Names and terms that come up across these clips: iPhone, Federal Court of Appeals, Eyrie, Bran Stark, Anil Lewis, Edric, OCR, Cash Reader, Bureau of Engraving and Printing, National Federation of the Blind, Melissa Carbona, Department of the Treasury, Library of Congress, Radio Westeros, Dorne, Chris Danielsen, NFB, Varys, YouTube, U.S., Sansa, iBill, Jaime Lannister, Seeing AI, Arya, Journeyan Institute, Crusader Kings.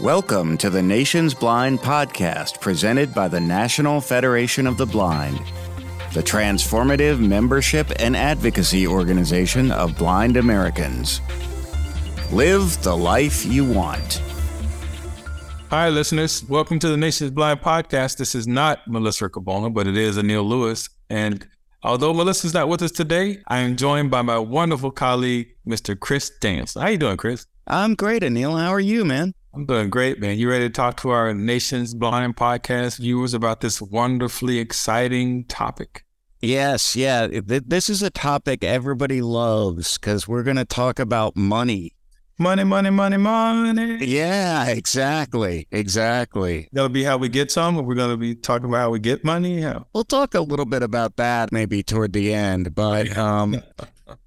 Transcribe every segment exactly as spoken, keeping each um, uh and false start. Welcome to the Nation's Blind podcast, presented by the National Federation of the Blind, the transformative membership and advocacy organization of blind Americans. Live the life you want. Hi, listeners. Welcome to the Nation's Blind podcast. This is not Melissa Carbona, but it is Anil Lewis. And although Melissa's not with us today, I am joined by my wonderful colleague, Mister Chris Danielsen. How you doing, Chris? I'm great, Anil. How are you, man? I'm doing great, man. You ready to talk to our Nation's Blind podcast viewers about this wonderfully exciting topic? Yes, yeah. This is a topic everybody loves because we're going to talk about money. Money, money, money, money. Yeah, exactly, exactly. That'll be how we get some, or we're going to be talking about how we get money? Yeah. We'll talk a little bit about that maybe toward the end, but... um.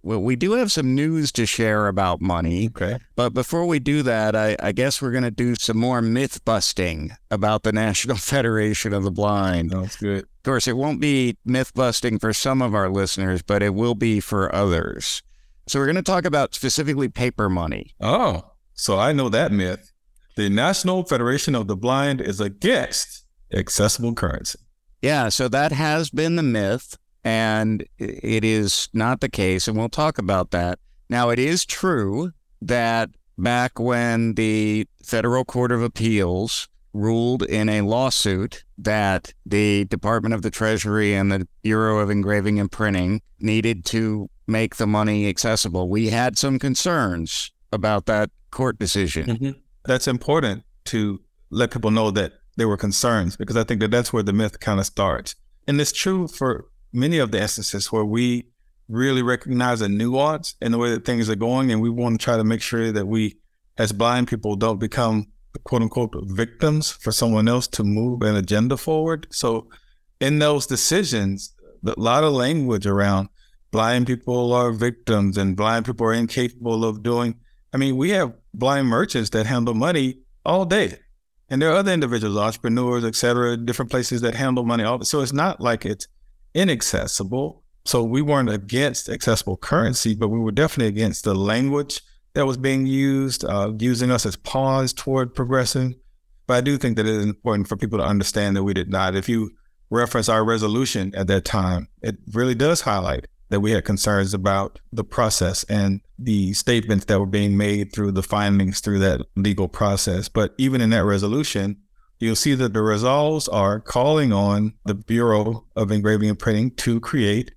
Well, we do have some news to share about money, okay. But before we do that, I, I guess we're going to do some more myth-busting about the National Federation of the Blind. That's good. Of course, it won't be myth-busting for some of our listeners, but it will be for others. So we're going to talk about specifically paper money. Oh, so I know that myth. The National Federation of the Blind is against accessible currency. Yeah, so that has been the myth. And it is not the case, and we'll talk about that. Now, it is true that back when the Federal Court of Appeals ruled in a lawsuit that the Department of the Treasury and the Bureau of Engraving and Printing needed to make the money accessible, we had some concerns about that court decision. Mm-hmm. That's important to let people know that there were concerns, because I think that that's where the myth kind of starts. And it's true for many of the instances where we really recognize a nuance in the way that things are going, and we want to try to make sure that we, as blind people, don't become quote unquote victims for someone else to move an agenda forward. So in those decisions, a lot of language around blind people are victims and blind people are incapable of doing. I mean, we have blind merchants that handle money all day. And there are other individuals, entrepreneurs, et cetera, different places that handle money all day. So it's not like it's inaccessible. So we weren't against accessible currency, but we were definitely against the language that was being used, uh, using us as pawns toward progressing. But I do think that it is important for people to understand that we did not. If you reference our resolution at that time, it really does highlight that we had concerns about the process and the statements that were being made through the findings through that legal process. But even in that resolution, you'll see that the resolves are calling on the Bureau of Engraving and Printing to create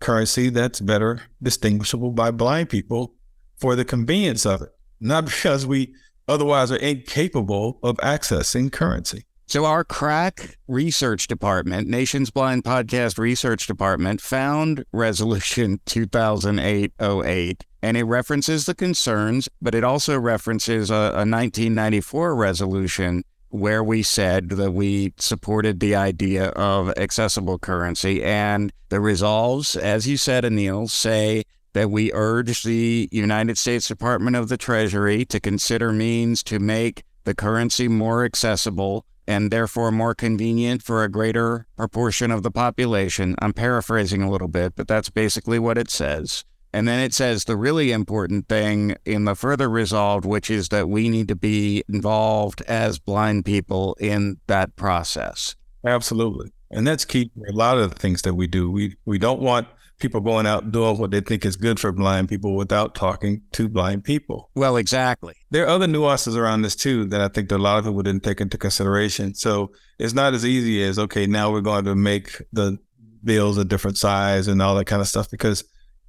currency that's better distinguishable by blind people for the convenience of it, not because we otherwise are incapable of accessing currency. So our crack research department, Nation's Blind Podcast Research Department, found Resolution two thousand eight oh eight, and it references the concerns, but it also references a, a nineteen ninety-four resolution where we said that we supported the idea of accessible currency. And the resolves, as you said, Anil, say that we urge the United States Department of the Treasury to consider means to make the currency more accessible and therefore more convenient for a greater proportion of the population. I'm paraphrasing a little bit, but that's basically what it says. And then it says the really important thing in the further resolved, which is that we need to be involved as blind people in that process. Absolutely. And that's key for a lot of the things that we do. We we don't want people going out and doing what they think is good for blind people without talking to blind people. Well, exactly. There are other nuances around this, too, that I think that a lot of people didn't take into consideration. So it's not as easy as, okay, now we're going to make the bills a different size and all that kind of stuff, because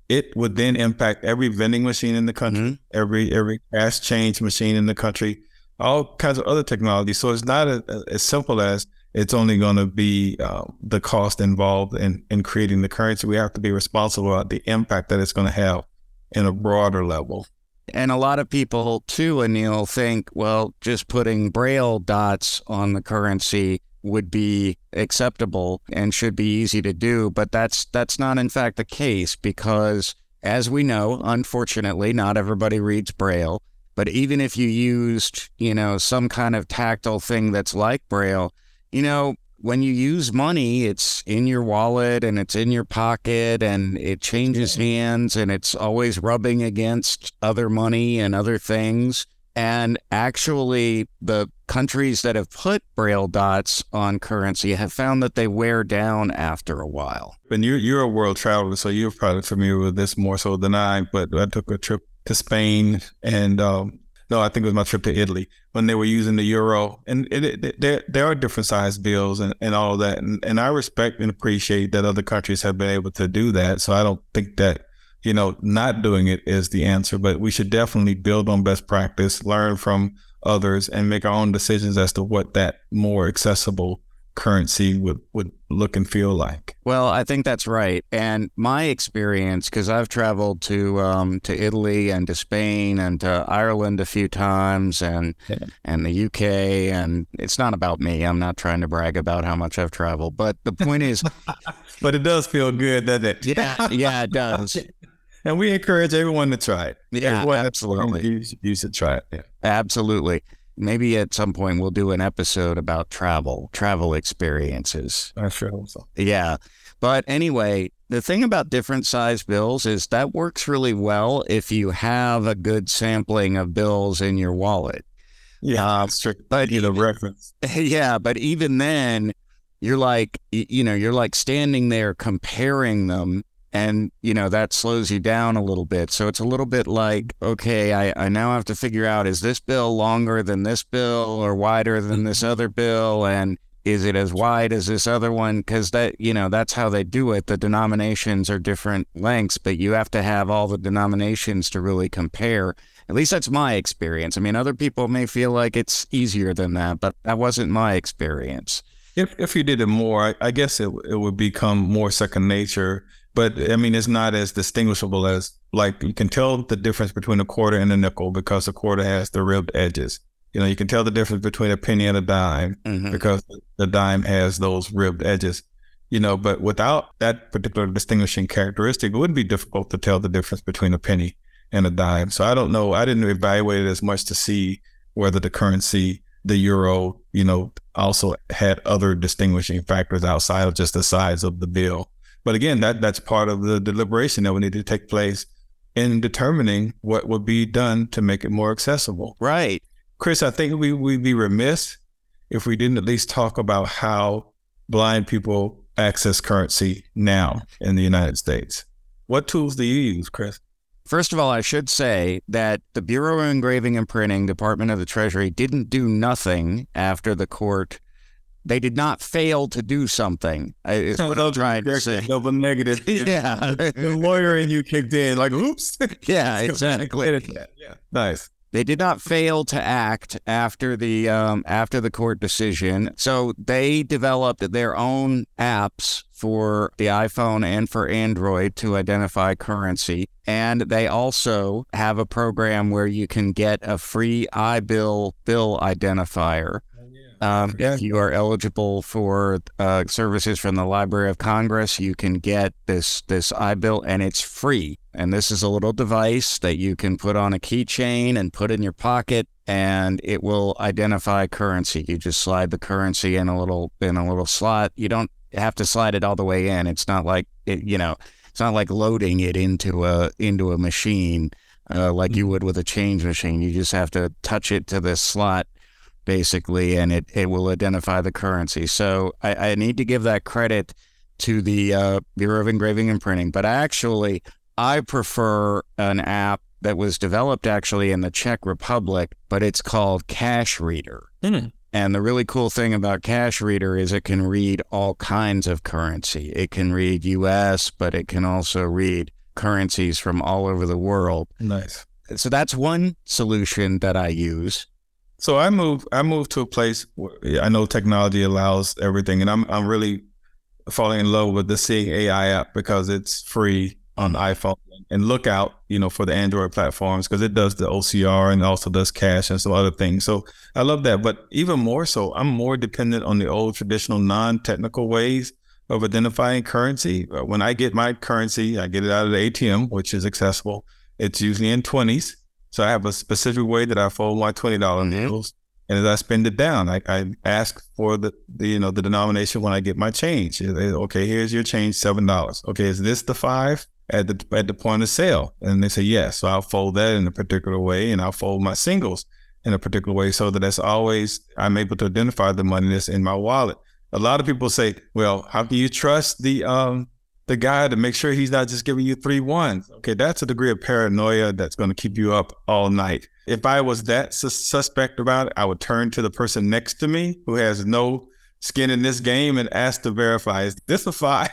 it would then impact every vending machine in the country, mm-hmm. every every cash change machine in the country, all kinds of other technology. So it's not a, a, as simple as it's only going to be uh, the cost involved in, in creating the currency. We have to be responsible about the impact that it's going to have in a broader level. And a lot of people, too, Anil, think, well, just putting Braille dots on the currency would be acceptable and should be easy to do. But that's that's not, in fact, the case, because, as we know, unfortunately, not everybody reads Braille. But even if you used, you know, some kind of tactile thing that's like Braille, you know, when you use money, it's in your wallet and it's in your pocket and it changes hands and it's always rubbing against other money and other things. And actually, the countries that have put Braille dots on currency have found that they wear down after a while. And you're, you're a world traveler, so you're probably familiar with this more so than I, but I took a trip to Spain and, um, no, I think it was my trip to Italy when they were using the euro. And it, it, there, there are different sized bills and, and all of that. And, and I respect and appreciate that other countries have been able to do that. So I don't think that, you know, not doing it is the answer, but we should definitely build on best practice, learn from others, and make our own decisions as to what that more accessible currency would, would look and feel like. Well, I think that's right. And my experience, because I've traveled to um, to Italy and to Spain and to Ireland a few times and yeah. and the U K, and it's not about me. I'm not trying to brag about how much I've traveled. But the point is... But it does feel good, doesn't it? yeah, yeah, it does. And we encourage everyone to try it. Yeah, everyone, absolutely. You, you should try it. Yeah. Absolutely. Maybe at some point we'll do an episode about travel, travel experiences. I sure hope so. Yeah. But anyway, the thing about different size bills is that works really well if you have a good sampling of bills in your wallet. Yeah, uh, that's true. But you even, the reference. Yeah, but even then, you're like, you know, you're like standing there comparing them. And, you know, that slows you down a little bit. So it's a little bit like, okay, I, I now have to figure out, is this bill longer than this bill or wider than this other bill? And is it as wide as this other one? Because that, you know, that's how they do it. The denominations are different lengths, but you have to have all the denominations to really compare. At least that's my experience. I mean, other people may feel like it's easier than that, but that wasn't my experience. If if you did it more, I, I guess it it would become more second nature. But I mean, it's not as distinguishable as, like, you can tell the difference between a quarter and a nickel because a quarter has the ribbed edges. You know, you can tell the difference between a penny and a dime mm-hmm. because the dime has those ribbed edges, you know, but without that particular distinguishing characteristic, it would be difficult to tell the difference between a penny and a dime. So I don't know. I didn't evaluate it as much to see whether the currency, the euro, you know, also had other distinguishing factors outside of just the size of the bill. But again, that that's part of the deliberation that would need to take place in determining what would be done to make it more accessible. Right. Chris, I think we would be remiss if we didn't at least talk about how blind people access currency now in the United States. What tools do you use, Chris? First of all, I should say that the Bureau of Engraving and Printing, Department of the Treasury, didn't do nothing after the court. They did not fail to do something. Is what I'm trying to say. Double negative. Yeah. The lawyer in you kicked in like, oops. Yeah, exactly. Yeah. Nice. They did not fail to act after the um, after the court decision. So they developed their own apps for the iPhone and for Android to identify currency. And they also have a program where you can get a free iBill bill identifier. Um, yeah. If you are eligible for uh, services from the Library of Congress, you can get this this iBill, and it's free. And this is a little device that you can put on a keychain and put in your pocket, and it will identify currency. You just slide the currency in a little in a little slot. You don't have to slide it all the way in. It's not like it, you know, it's not like loading it into a into a machine uh, like you would with a change machine. You just have to touch it to this slot, basically, and it, it will identify the currency. So I, I need to give that credit to the uh, Bureau of Engraving and Printing. But actually, I prefer an app that was developed actually in the Czech Republic, but it's called Cash Reader. Mm-hmm. And the really cool thing about Cash Reader is it can read all kinds of currency. It can read U S, but it can also read currencies from all over the world. Nice. So that's one solution that I use. So I moved, I moved to a place where I know technology allows everything, and I'm I'm really falling in love with the Seeing A I app because it's free on iPhone, and look out, you know, for the Android platforms because it does the O C R and also does cash and some other things. So I love that. But even more so, I'm more dependent on the old traditional non-technical ways of identifying currency. When I get my currency, I get it out of the A T M, which is accessible. It's usually in twenties. So I have a specific way that I fold my twenty dollars mm-hmm. bills, and as I spend it down, I, I ask for the, the, you know, the denomination when I get my change. Okay, here's your change, seven dollars. Okay, is this the five at the at the point of sale? And they say yes. So I'll fold that in a particular way, and I'll fold my singles in a particular way so that it's always, I'm able to identify the money that's in my wallet. A lot of people say, well, how can you trust the um, the guy to make sure he's not just giving you three ones? Okay, that's a degree of paranoia that's going to keep you up all night. If I was that su- suspect about it, I would turn to the person next to me who has no skin in this game and ask to verify, is this a five?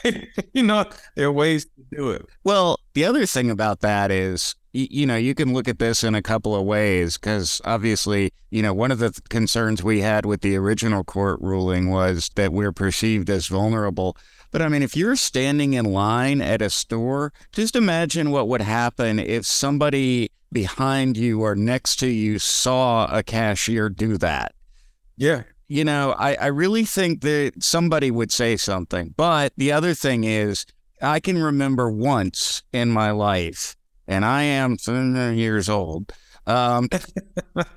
You know, there are ways to do it. Well, the other thing about that is, you, you know, you can look at this in a couple of ways, because obviously, you know, one of the th- concerns we had with the original court ruling was that we're perceived as vulnerable. But I mean, if you're standing in line at a store, just imagine what would happen if somebody behind you or next to you saw a cashier do that. Yeah. You know, I, I really think that somebody would say something. But the other thing is, I can remember once in my life, and I am years old. Um, but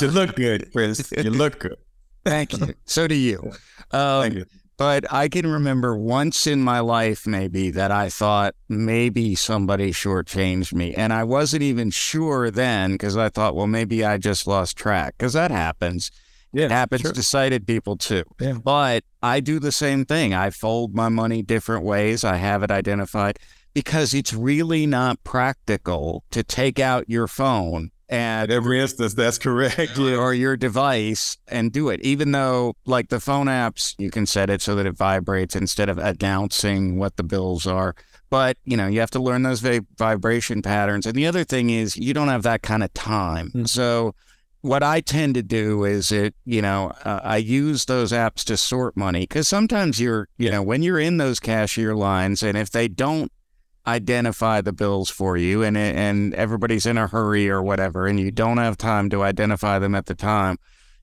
you look good, Chris. You look good. Thank you. So do you. Um, Thank you. But I can remember once in my life, maybe, that I thought maybe somebody shortchanged me. And I wasn't even sure then, because I thought, well, maybe I just lost track, because that happens. Yeah, it happens sure. to sighted people, too. Yeah. But I do the same thing. I fold my money different ways. I have it identified because it's really not practical to take out your phone. And at every instance, that's correct. Or your device and do it. Even though, like the phone apps, you can set it so that it vibrates instead of announcing what the bills are. But, you know, you have to learn those va- vibration patterns. And the other thing is you don't have that kind of time. Mm-hmm. So what I tend to do is it, you know, uh, I use those apps to sort money because sometimes you're, you know, when you're in those cashier lines and if they don't identify the bills for you and and everybody's in a hurry or whatever and you don't have time to identify them at the time,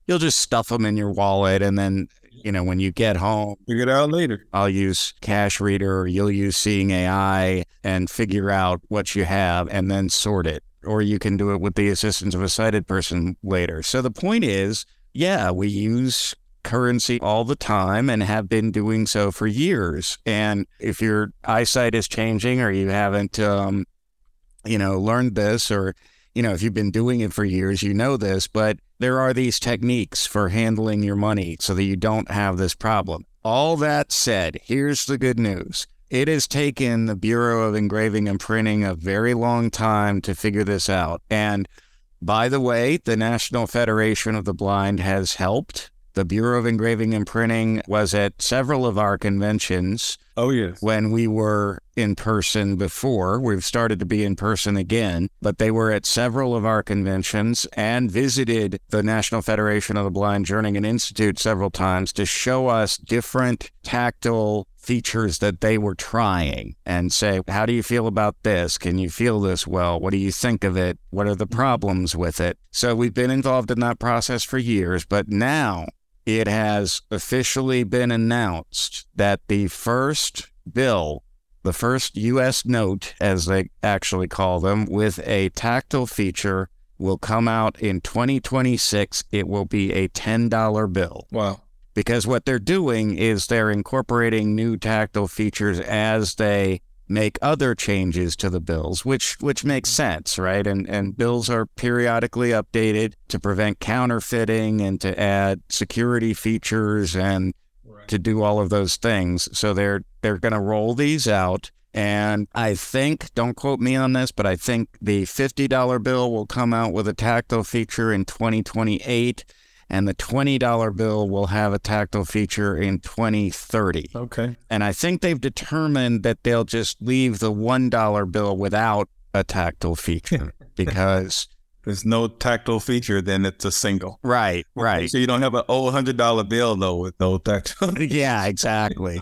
you'll just stuff them in your wallet and then, you know, when you get home, figure it out later. I'll use Cash Reader or you'll use Seeing A I and figure out what you have and then sort it. Or you can do it with the assistance of a sighted person later. So the point is, yeah, we use currency all the time and have been doing so for years. And if your eyesight is changing or you haven't, um, you know, learned this or, you know, if you've been doing it for years, you know this, but there are these techniques for handling your money so that you don't have this problem. All that said, here's the good news. It has taken the Bureau of Engraving and Printing a very long time to figure this out. And by the way, the National Federation of the Blind has helped. The Bureau of Engraving and Printing was at several of our conventions. Oh, yes. When we were in person before. We've started to be in person again, but they were at several of our conventions and visited the National Federation of the Blind Journeyan Institute several times to show us different tactile features that they were trying and say, how do you feel about this? Can you feel this well? What do you think of it? What are the problems with it? So we've been involved in that process for years, but now it has officially been announced that the first bill, the first U S note, as they actually call them, with a tactile feature will come out in twenty twenty-six. It will be a ten dollar bill. Wow. Because what they're doing is they're incorporating new tactile features as they make other changes to the bills, which which makes sense, right? And and bills are periodically updated to prevent counterfeiting and to add security features and right. to do all of those things. So they're they're going to roll these out. And I think, don't quote me on this, but I think the fifty dollar bill will come out with a tactile feature in twenty twenty-eight. And the twenty dollar bill will have a tactile feature in twenty thirty. Okay. And I think they've determined that they'll just leave the one dollar bill without a tactile feature because there's no tactile feature, then it's a single. Right, right. So you don't have an old one hundred dollar bill, though, with no tactile feature. Yeah, exactly.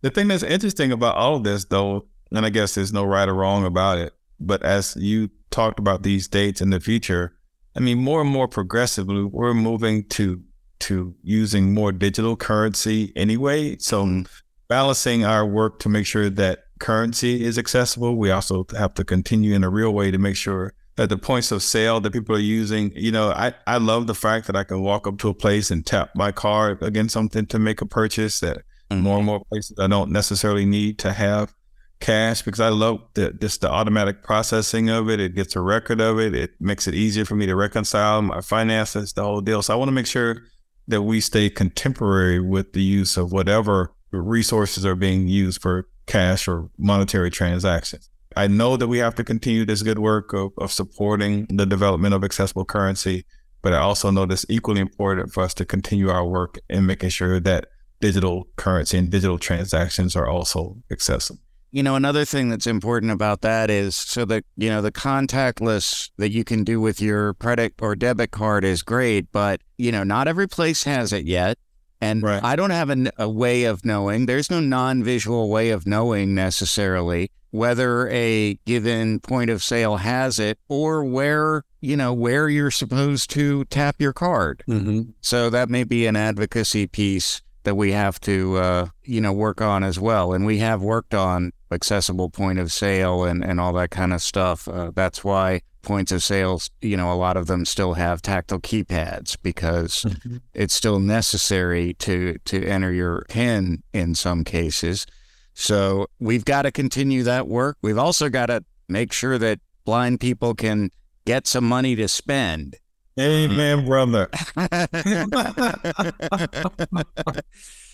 The thing that's interesting about all of this, though, and I guess there's no right or wrong about it, but as you talked about these dates in the future, I mean, more and more progressively, we're moving to to using more digital currency anyway. So mm-hmm. balancing our work to make sure that currency is accessible. We also have to continue in a real way to make sure that the points of sale that people are using, you know, I, I love the fact that I can walk up to a place and tap my card against something to make a purchase that mm-hmm. more and more places I don't necessarily need to have cash because I love the, just the automatic processing of it. It gets a record of it. It makes it easier for me to reconcile my finances, the whole deal. So I want to make sure that we stay contemporary with the use of whatever resources are being used for cash or monetary transactions. I know that we have to continue this good work of, of supporting the development of accessible currency, but I also know that's equally important for us to continue our work in making sure that digital currency and digital transactions are also accessible. You know, another thing that's important about that is so that, you know, the contactless that you can do with your credit or debit card is great, but, you know, not every place has it yet. And right. I don't have a, a way of knowing. There's no non-visual way of knowing necessarily whether a given point of sale has it or where, you know, where you're supposed to tap your card. Mm-hmm. So that may be an advocacy piece that we have to, uh, you know, work on as well. And we have worked on accessible point of sale and, and all that kind of stuff. Uh, that's why points of sales, you know, a lot of them still have tactile keypads because mm-hmm. it's still necessary to, to enter your PIN in some cases. So we've got to continue that work. We've also got to make sure that blind people can get some money to spend. Amen, brother.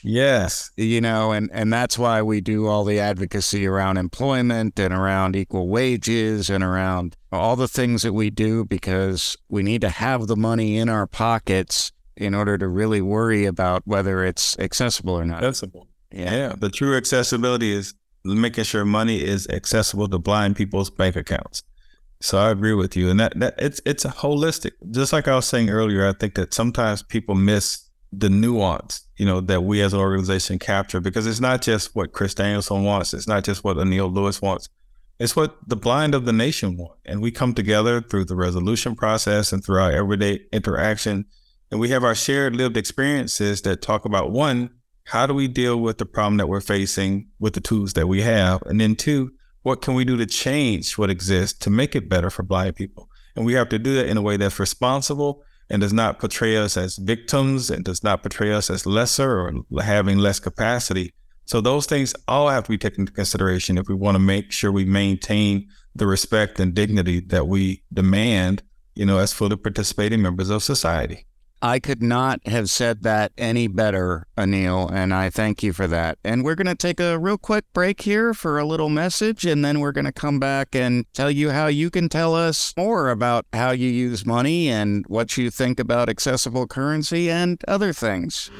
Yes. You know, and, and that's why we do all the advocacy around employment and around equal wages and around all the things that we do, because we need to have the money in our pockets in order to really worry about whether it's accessible or not. Accessible. Yeah. yeah. The true accessibility is making sure money is accessible to blind people's bank accounts. So I agree with you. And that, that it's it's a holistic, just like I was saying earlier, I think that sometimes people miss the nuance, you know, that we as an organization capture, because it's not just what Chris Danielsen wants. It's not just what Anil Lewis wants. It's what the blind of the nation want. And we come together through the resolution process and through our everyday interaction. And we have our shared lived experiences that talk about, one, how do we deal with the problem that we're facing with the tools that we have? And then two, what can we do to change what exists to make it better for blind people? And we have to do that in a way that's responsible and does not portray us as victims and does not portray us as lesser or having less capacity. So those things all have to be taken into consideration if we want to make sure we maintain the respect and dignity that we demand, you know, as fully participating members of society. I could not have said that any better, Anil, and I thank you for that. And we're going to take a real quick break here for a little message, and then we're going to come back and tell you how you can tell us more about how you use money and what you think about accessible currency and other things.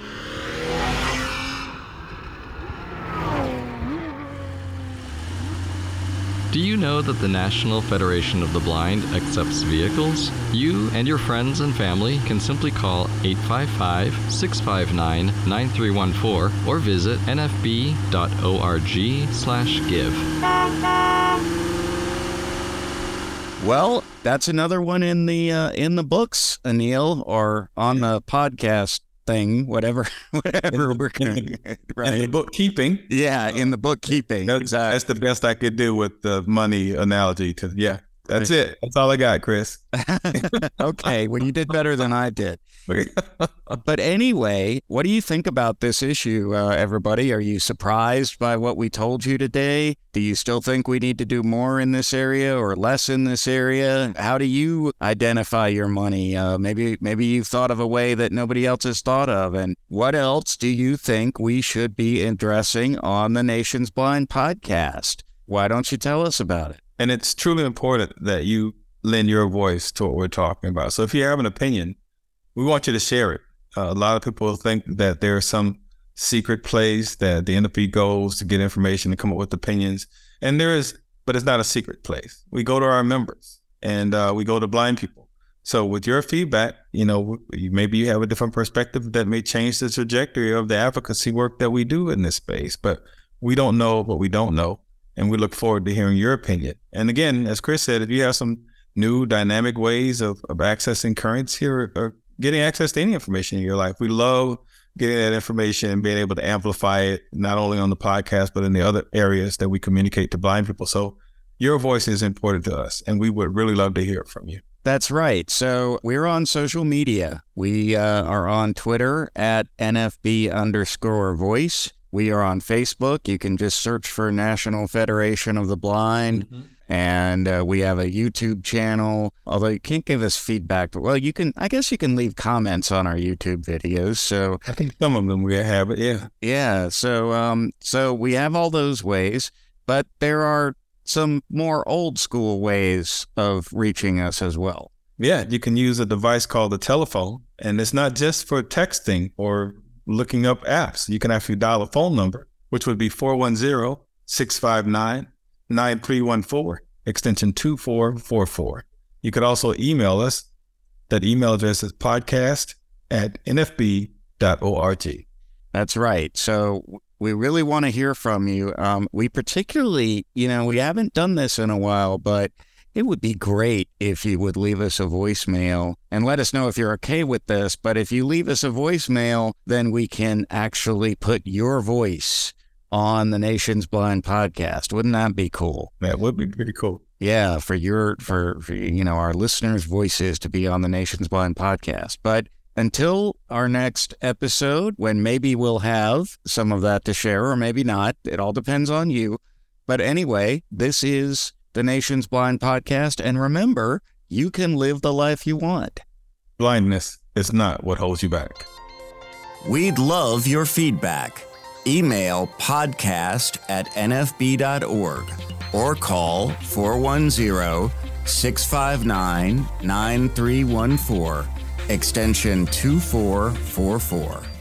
Do you know that the National Federation of the Blind accepts vehicles? You and your friends and family can simply call eight five five, six five nine, nine three one four or visit nfb.org slash give. Well, that's another one in the uh, in the books, Anil, or on the podcast thing, whatever, whatever in, we're going right. In the bookkeeping. Yeah, in the bookkeeping. That's, exactly. That's the best I could do with the money analogy. To, yeah, that's it. That's all I got, Chris. Okay, well, you did better than I did. But anyway, what do you think about this issue, uh, everybody? Are you surprised by what we told you today? Do you still think we need to do more in this area or less in this area? How do you identify your money? Uh, maybe maybe you've thought of a way that nobody else has thought of. And what else do you think we should be addressing on the Nation's Blind podcast? Why don't you tell us about it? And it's truly important that you lend your voice to what we're talking about. So if you have an opinion, we want you to share it. Uh, a lot of people think that there's some secret place that the N F B goes to get information and come up with opinions. And there is, but it's not a secret place. We go to our members and uh, we go to blind people. So with your feedback, you know, maybe you have a different perspective that may change the trajectory of the advocacy work that we do in this space. But we don't know what we don't know. And we look forward to hearing your opinion. And again, as Chris said, if you have some new dynamic ways of, of accessing currency or, or getting access to any information in your life. We love getting that information and being able to amplify it, not only on the podcast, but in the other areas that we communicate to blind people. So your voice is important to us, and we would really love to hear from you. That's right. So we're on social media. We uh, are on Twitter at N F B underscore voice. We are on Facebook. You can just search for National Federation of the Blind. Mm-hmm. And uh, we have a YouTube channel, although you can't give us feedback. But, well, you can, I guess you can leave comments on our YouTube videos. So I think some of them we have it, yeah. Yeah. So, um, so we have all those ways, but there are some more old school ways of reaching us as well. Yeah. You can use a device called a telephone, and it's not just for texting or looking up apps. You can actually dial a phone number, which would be four one zero, six five nine, nine three one four, extension two four four four. You could also email us. That email address is podcast at n f b dot org. That's right. So we really want to hear from you. Um, we particularly, you know, we haven't done this in a while, but it would be great if you would leave us a voicemail and let us know if you're okay with this. But if you leave us a voicemail, then we can actually put your voice on the Nation's Blind podcast. Wouldn't that be cool? That would be pretty cool. Yeah, for your, for, for, you know, our listeners' voices to be on the Nation's Blind podcast. But until our next episode, when maybe we'll have some of that to share or maybe not, it all depends on you. But anyway, this is the Nation's Blind podcast. And remember, you can live the life you want. Blindness is not what holds you back. We'd love your feedback. Email podcast at n f b dot org or call four one zero, six five nine, nine three one four, extension two four four four.